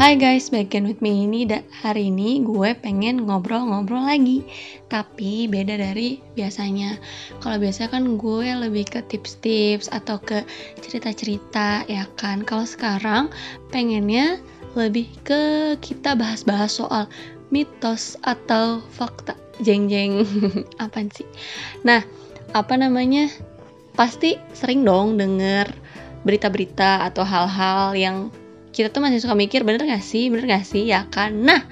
Hai guys, back again with me. Ini Da. Hari ini gue pengen ngobrol-ngobrol lagi, tapi beda dari biasanya. Kalau biasanya kan gue lebih ke tips-tips atau ke cerita-cerita, ya kan. Kalau sekarang pengennya lebih ke kita bahas-bahas soal mitos atau fakta. Jeng-jeng, apaan sih? Nah, pasti sering dong denger berita-berita atau hal-hal yang kita tuh masih suka mikir, bener gak sih, ya kan? Nah,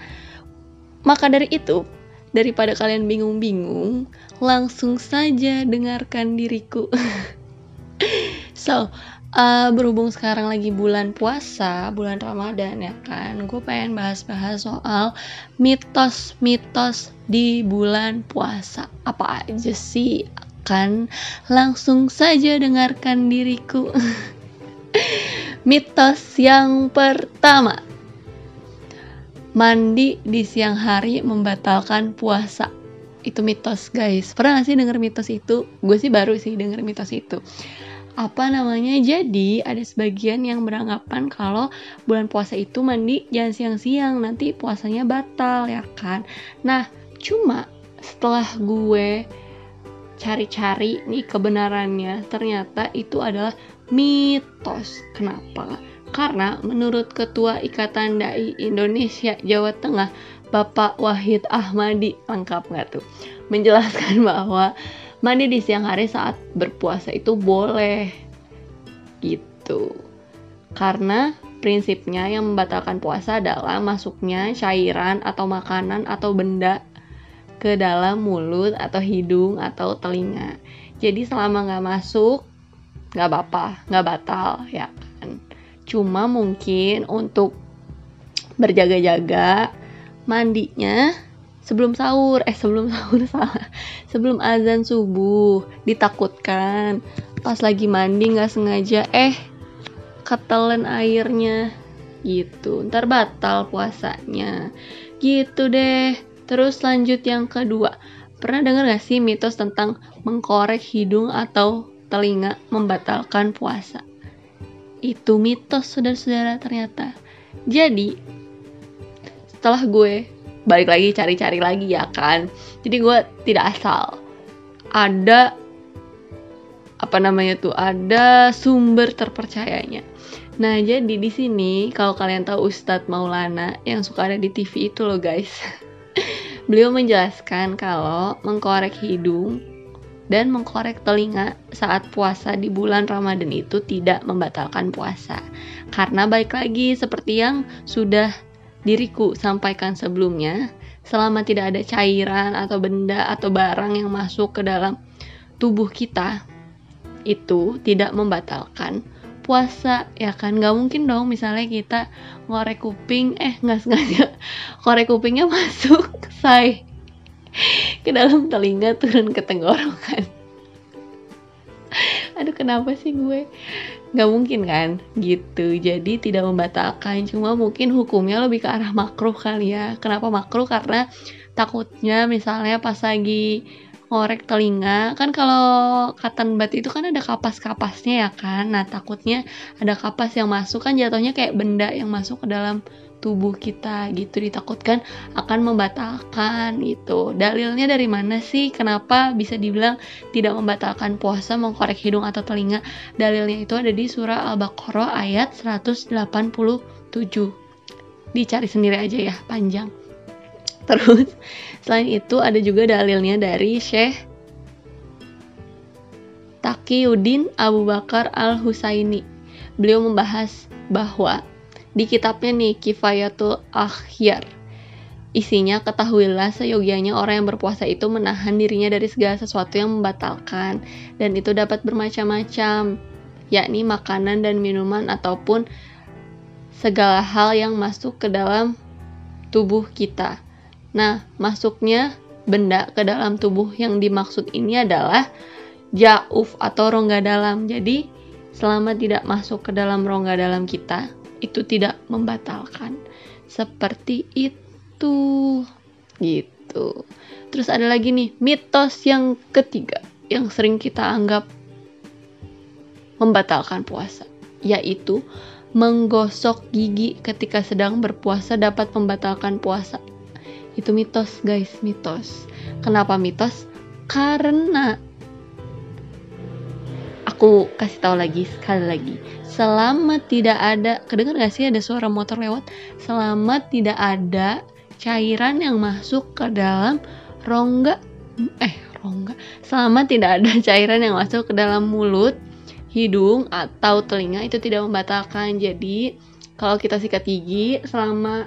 maka dari itu, daripada kalian bingung-bingung, langsung saja dengarkan diriku. So, berhubung sekarang lagi bulan puasa, bulan Ramadan, ya kan? Gue pengen bahas-bahas soal mitos-mitos di bulan puasa. Apa aja sih? Kan langsung saja dengarkan diriku. Mitos yang pertama, mandi di siang hari membatalkan puasa. Itu mitos, guys. Pernah gak sih denger mitos itu? Gue sih baru sih denger mitos itu. Jadi ada sebagian yang beranggapan kalau bulan puasa itu mandi jangan siang-siang, nanti puasanya batal, ya kan? Nah, cuma setelah gue cari-cari nih kebenarannya, ternyata itu adalah mitos. Kenapa? Karena menurut Ketua Ikatan Dai Indonesia Jawa Tengah, Bapak Wahid Ahmadi, lengkap nggak tuh, menjelaskan bahwa mandi di siang hari saat berpuasa itu boleh gitu, karena prinsipnya yang membatalkan puasa adalah masuknya cairan atau makanan atau benda ke dalam mulut atau hidung atau telinga. Jadi selama nggak masuk, nggak apa-apa, nggak batal, ya kan. Cuma mungkin untuk berjaga-jaga mandinya sebelum azan subuh. Ditakutkan pas lagi mandi nggak sengaja ketelan airnya gitu, ntar batal puasanya gitu deh. Terus lanjut yang kedua, pernah dengar nggak sih mitos tentang mengkorek hidung atau telinga membatalkan puasa? Itu mitos, saudara-saudara, ternyata. Jadi setelah gue balik lagi cari-cari lagi, ya kan, jadi gue tidak asal. Ada sumber terpercayanya. Nah, jadi di sini kalau kalian tahu Ustaz Maulana yang suka ada di TV itu loh, guys. Beliau menjelaskan kalau mengkorek hidung dan mengkorek telinga saat puasa di bulan Ramadan itu tidak membatalkan puasa. Karena balik lagi seperti yang sudah diriku sampaikan sebelumnya, selama tidak ada cairan atau benda atau barang yang masuk ke dalam tubuh kita, itu tidak membatalkan puasa, ya kan. Gak mungkin dong misalnya kita ngorek kuping, gak sengaja korek kupingnya masuk, ke dalam telinga turun ke tenggorokan. Aduh, kenapa sih gue? Gak mungkin kan gitu. Jadi tidak membatalkan, cuma mungkin hukumnya lebih ke arah makruh kali ya. Kenapa makruh? Karena takutnya misalnya pas lagi ngorek telinga, kan kalau cotton bud itu kan ada kapas-kapasnya, ya kan. Nah, takutnya ada kapas yang masuk, kan jatuhnya kayak benda yang masuk ke dalam tubuh kita gitu, ditakutkan akan membatalkan gitu. Dalilnya dari mana sih? Kenapa bisa dibilang tidak membatalkan puasa mengkorek hidung atau telinga? Dalilnya itu ada di surah Al-Baqarah ayat 187. Dicari sendiri aja ya, panjang. Terus selain itu ada juga dalilnya dari Syekh Taqiyuddin Abu Bakar al Husaini. Beliau membahas bahwa di kitabnya nih, Kifayatul Akhyar, isinya, ketahuilah seyogianya orang yang berpuasa itu menahan dirinya dari segala sesuatu yang membatalkan, dan itu dapat bermacam-macam, yakni makanan dan minuman ataupun segala hal yang masuk ke dalam tubuh kita. Nah, masuknya benda ke dalam tubuh yang dimaksud ini adalah jauf atau rongga dalam. Jadi selama tidak masuk ke dalam rongga dalam kita, itu tidak membatalkan. Seperti itu gitu. Terus ada lagi nih mitos yang ketiga yang sering kita anggap membatalkan puasa, yaitu menggosok gigi ketika sedang berpuasa dapat membatalkan puasa. Itu mitos, guys, mitos. Kenapa mitos? Karena aku kasih tahu lagi, sekali lagi, selama tidak ada, kedengar gak sih ada suara motor lewat? Selama tidak ada cairan yang masuk ke dalam rongga, selama tidak ada cairan yang masuk ke dalam mulut, hidung, atau telinga, itu tidak membatalkan. Jadi kalau kita sikat gigi, selama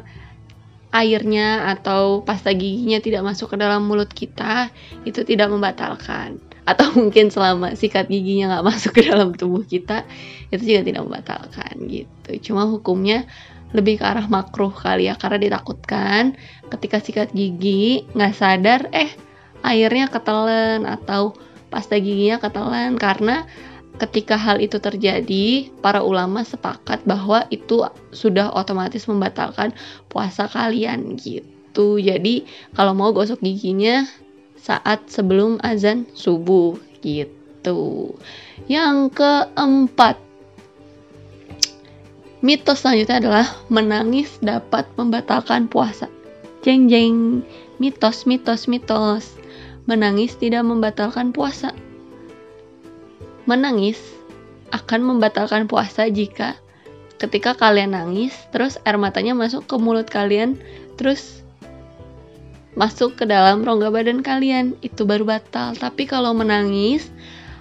airnya atau pasta giginya tidak masuk ke dalam mulut kita, itu tidak membatalkan. Atau mungkin selama sikat giginya nggak masuk ke dalam tubuh kita, itu juga tidak membatalkan gitu. Cuma hukumnya lebih ke arah makruh kali ya, karena ditakutkan ketika sikat gigi nggak sadar airnya ketelan atau pasta giginya ketelan. Karena ketika hal itu terjadi, para ulama sepakat bahwa itu sudah otomatis membatalkan puasa kalian gitu. Jadi kalau mau gosok giginya saat sebelum azan subuh gitu. Yang keempat, mitos selanjutnya adalah menangis dapat membatalkan puasa. Jeng jeng, mitos. Menangis tidak membatalkan puasa. Menangis akan membatalkan puasa jika ketika kalian nangis terus air matanya masuk ke mulut kalian, terus masuk ke dalam rongga badan kalian, itu baru batal. Tapi kalau menangis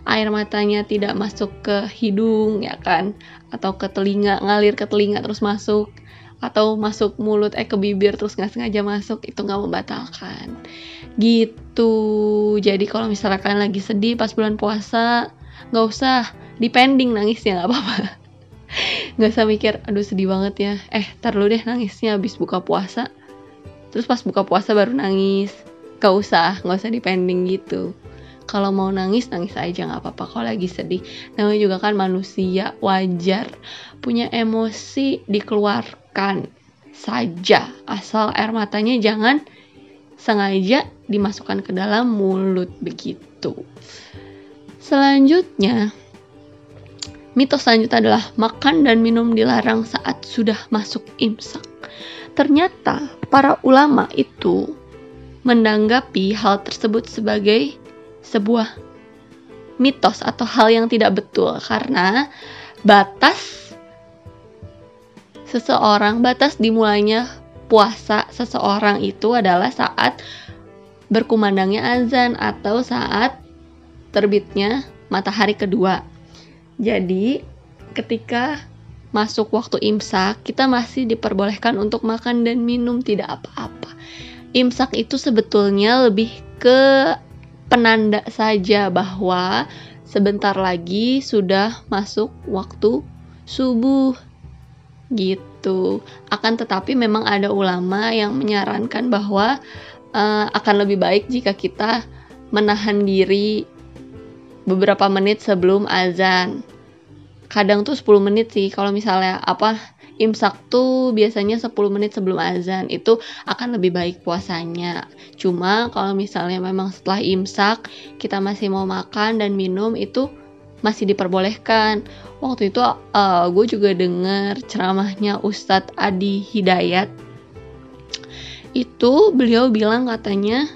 air matanya tidak masuk ke hidung, ya kan, atau ke telinga, ngalir ke telinga terus masuk, atau masuk mulut ke bibir terus nggak sengaja masuk, itu nggak membatalkan gitu. Jadi kalau misalkan lagi sedih pas bulan puasa, nggak usah dipending nangisnya, nggak apa-apa. Nggak usah mikir, aduh sedih banget ya, tar dulu deh nangisnya habis buka puasa, terus pas buka puasa baru nangis. Gak usah dipending gitu. Kalau mau nangis aja, gak apa-apa. Kalau lagi sedih, namanya juga kan manusia, wajar punya emosi, dikeluarkan saja, asal air matanya jangan sengaja dimasukkan ke dalam mulut begitu. Selanjutnya, mitos selanjutnya adalah makan dan minum dilarang saat sudah masuk imsak. Ternyata para ulama itu menanggapi hal tersebut sebagai sebuah mitos atau hal yang tidak betul, karena batas dimulainya puasa seseorang itu adalah saat berkumandangnya azan atau saat terbitnya matahari kedua. Jadi ketika masuk waktu imsak, kita masih diperbolehkan untuk makan dan minum, tidak apa-apa. Imsak itu sebetulnya lebih ke penanda saja bahwa sebentar lagi sudah masuk waktu subuh gitu. Akan tetapi memang ada ulama yang menyarankan bahwa akan lebih baik jika kita menahan diri beberapa menit sebelum azan. Kadang tuh 10 menit sih, kalau misalnya imsak tuh biasanya 10 menit sebelum azan, itu akan lebih baik puasanya. Cuma kalau misalnya memang setelah imsak kita masih mau makan dan minum, itu masih diperbolehkan. Waktu itu gue juga denger ceramahnya Ustadz Adi Hidayat, itu beliau bilang katanya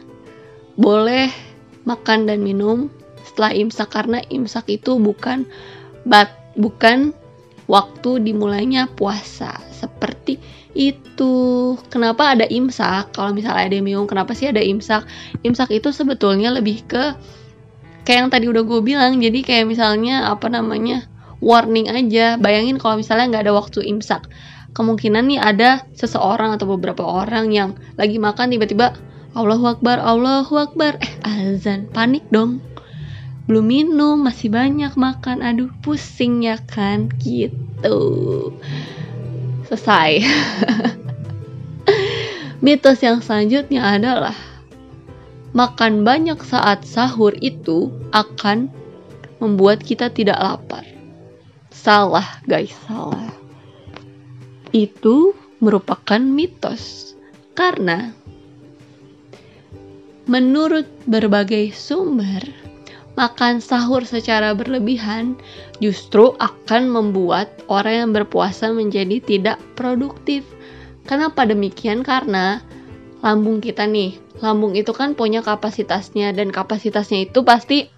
boleh makan dan minum setelah imsak, karena imsak itu bukan waktu dimulainya puasa. Seperti itu. Kenapa ada imsak? Kalau misalnya ada yang bingung, kenapa sih ada imsak? Imsak itu sebetulnya lebih ke kayak yang tadi udah gue bilang. Jadi kayak misalnya warning aja. Bayangin kalau misalnya nggak ada waktu imsak, kemungkinan nih ada seseorang atau beberapa orang yang lagi makan tiba-tiba Allahu Akbar, azan, panik dong. Belum minum, masih banyak makan, aduh pusing ya kan, gitu. Selesai. Mitos yang selanjutnya adalah makan banyak saat sahur itu akan membuat kita tidak lapar. Salah guys, salah. Itu merupakan mitos, karena menurut berbagai sumber, makan sahur secara berlebihan justru akan membuat orang yang berpuasa menjadi tidak produktif. Kenapa demikian? Karena lambung kita nih, lambung itu kan punya kapasitasnya, dan kapasitasnya itu pasti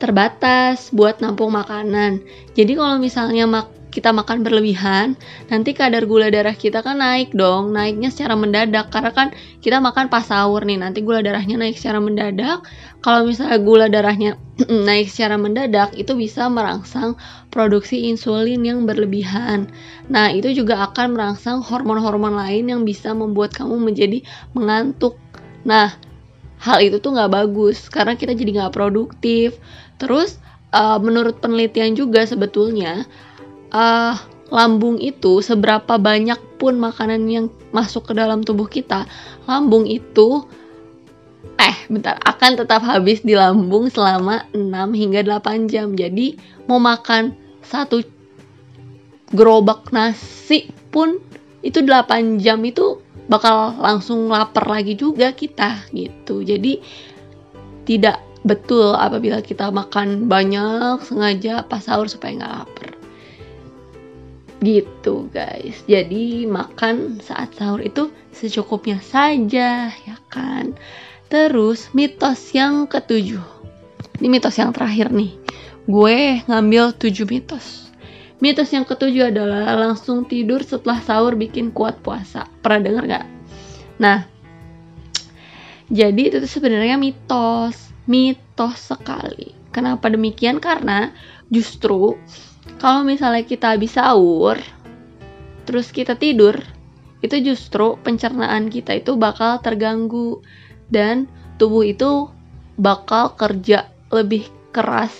terbatas buat nampung makanan. Jadi kalau misalnya kita makan berlebihan, nanti kadar gula darah kita kan naik dong, naiknya secara mendadak, karena kan kita makan pas sahur nih, nanti gula darahnya naik secara mendadak. Kalau misalnya gula darahnya naik secara mendadak, itu bisa merangsang produksi insulin yang berlebihan. Nah, itu juga akan merangsang hormon-hormon lain yang bisa membuat kamu menjadi mengantuk. Nah, hal itu tuh nggak bagus, karena kita jadi nggak produktif. Terus, menurut penelitian juga sebetulnya, lambung itu seberapa banyak pun makanan yang masuk ke dalam tubuh kita, lambung itu akan tetap habis di lambung selama 6 hingga 8 jam. Jadi mau makan satu gerobak nasi pun itu 8 jam itu bakal langsung lapar lagi juga kita gitu. Jadi tidak betul apabila kita makan banyak sengaja pas sahur supaya nggak lapar. Gitu guys, jadi makan saat sahur itu secukupnya saja, ya kan. Terus mitos yang ketujuh, ini mitos yang terakhir nih, gue ngambil 7 mitos. Mitos yang ketujuh adalah langsung tidur setelah sahur bikin kuat puasa. Pernah dengar gak? Nah, jadi itu sebenarnya mitos sekali. Kenapa demikian? Karena justru kalau misalnya kita habis sahur, terus kita tidur, itu justru pencernaan kita itu bakal terganggu, dan tubuh itu bakal kerja lebih keras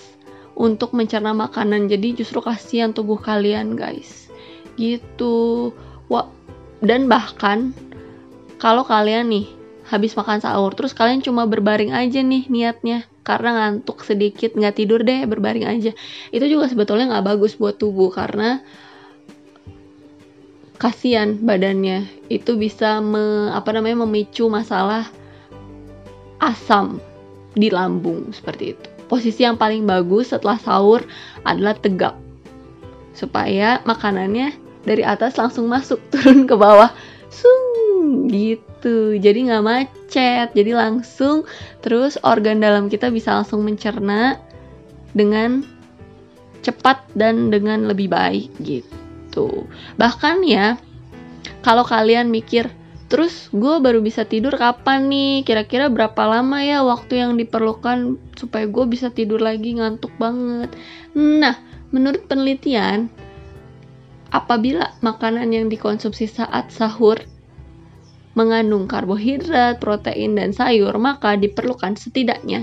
untuk mencerna makanan. Jadi justru kasihan tubuh kalian guys, gitu. Dan bahkan kalau kalian nih habis makan sahur, terus kalian cuma berbaring aja nih niatnya, karena ngantuk sedikit, nggak tidur deh, berbaring aja, itu juga sebetulnya nggak bagus buat tubuh, karena kasihan badannya, itu bisa memicu masalah asam di lambung seperti itu. Posisi yang paling bagus setelah sahur adalah tegak, supaya makanannya dari atas langsung masuk, turun ke bawah, gitu. Jadi nggak macet, jadi langsung, terus organ dalam kita bisa langsung mencerna dengan cepat dan dengan lebih baik gitu. Bahkan ya, kalau kalian mikir, terus gue baru bisa tidur kapan nih? Kira-kira berapa lama ya waktu yang diperlukan supaya gue bisa tidur lagi, ngantuk banget? Nah, menurut penelitian, apabila makanan yang dikonsumsi saat sahur mengandung karbohidrat, protein, dan sayur, maka diperlukan setidaknya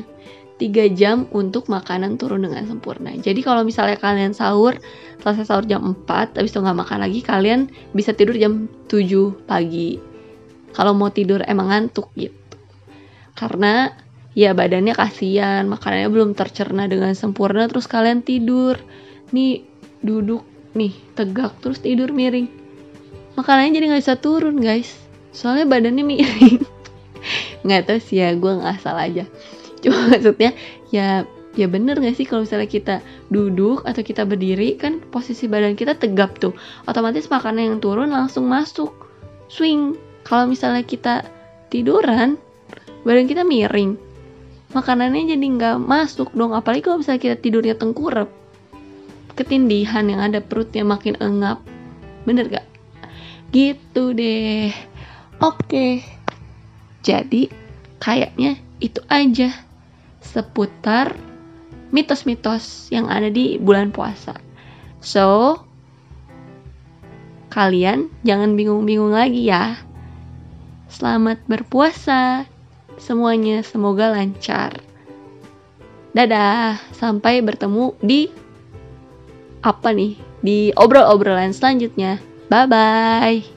3 jam untuk makanan turun dengan sempurna. Jadi kalau misalnya kalian sahur, selesai sahur jam 4, habis itu nggak makan lagi, kalian bisa tidur jam 7 pagi. Kalau mau tidur emang ngantuk gitu. Karena ya badannya kasihan, makanannya belum tercerna dengan sempurna, terus kalian tidur. Nih duduk nih, tegak, terus tidur miring. Makanannya jadi nggak bisa turun guys, soalnya badannya miring. Nggak tahu sih ya, gue ngasal aja. Cuma maksudnya ya bener nggak sih kalau misalnya kita duduk atau kita berdiri, kan posisi badan kita tegap tuh, otomatis makanan yang turun langsung masuk, swing. Kalau misalnya kita tiduran, badan kita miring, makanannya jadi nggak masuk dong. Apalagi kalau misalnya kita tidurnya tengkurap, ketindihan yang ada perutnya makin engap, bener gak? Gitu deh. Oke, jadi kayaknya itu aja seputar mitos-mitos yang ada di bulan puasa. So, kalian jangan bingung-bingung lagi ya. Selamat berpuasa semuanya, semoga lancar. Dadah, sampai bertemu di di obrol-obrolan selanjutnya. Bye-bye.